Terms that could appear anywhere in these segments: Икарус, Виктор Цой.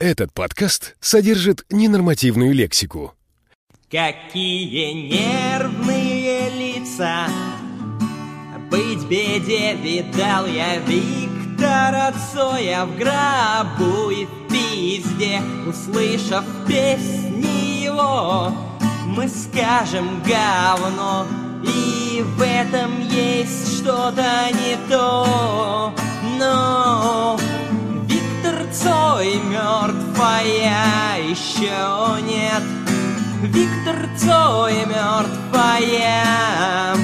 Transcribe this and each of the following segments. Этот подкаст содержит ненормативную лексику. Какие нервные лица, быть беде видал я Виктора Цоя в гробу и в пизде. Услышав песни его, мы скажем говно, и в этом есть что-то не то, но... Цой мертв, а я еще нет. Виктор Цой мертв, а я.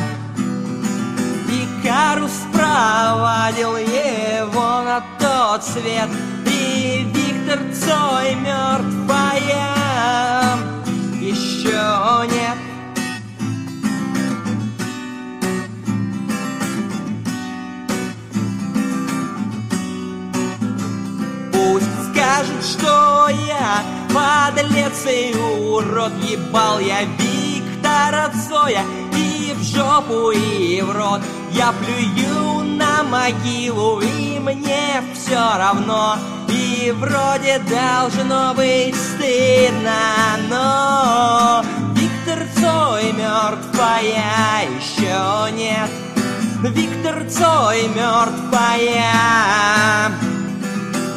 Икарус проводил его на тот свет, и Виктор Цой мертв, а я еще нет. Скажут, что я подлец и урод, ебал я Виктора Цоя и в жопу, и в рот. Я плюю на могилу, и мне все равно, и вроде должно быть стыдно, но Виктор Цой мертв, а я еще нет. Виктор Цой мертв, а я...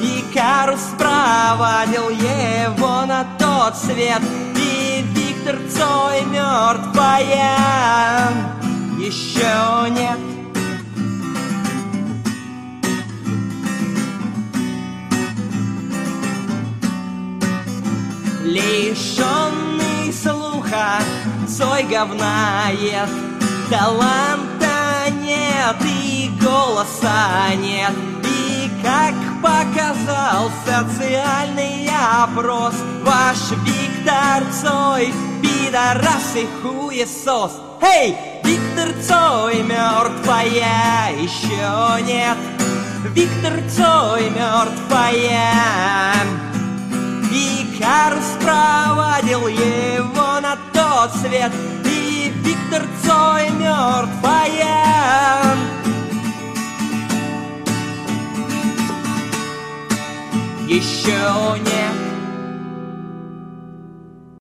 Икарус проводил его на тот свет, и Виктор Цой мертв, а я еще нет. Лишенный слуха, Цой говна ест, таланта нет и голоса нет. Как показал социальный опрос, ваш Виктор Цой пидорас и хуесос. Эй, Виктор Цой мертв, а я еще нет. Виктор Цой мертв, а я. Икарус проводил его на тот свет, и Виктор Цой мертв, а я. Еще не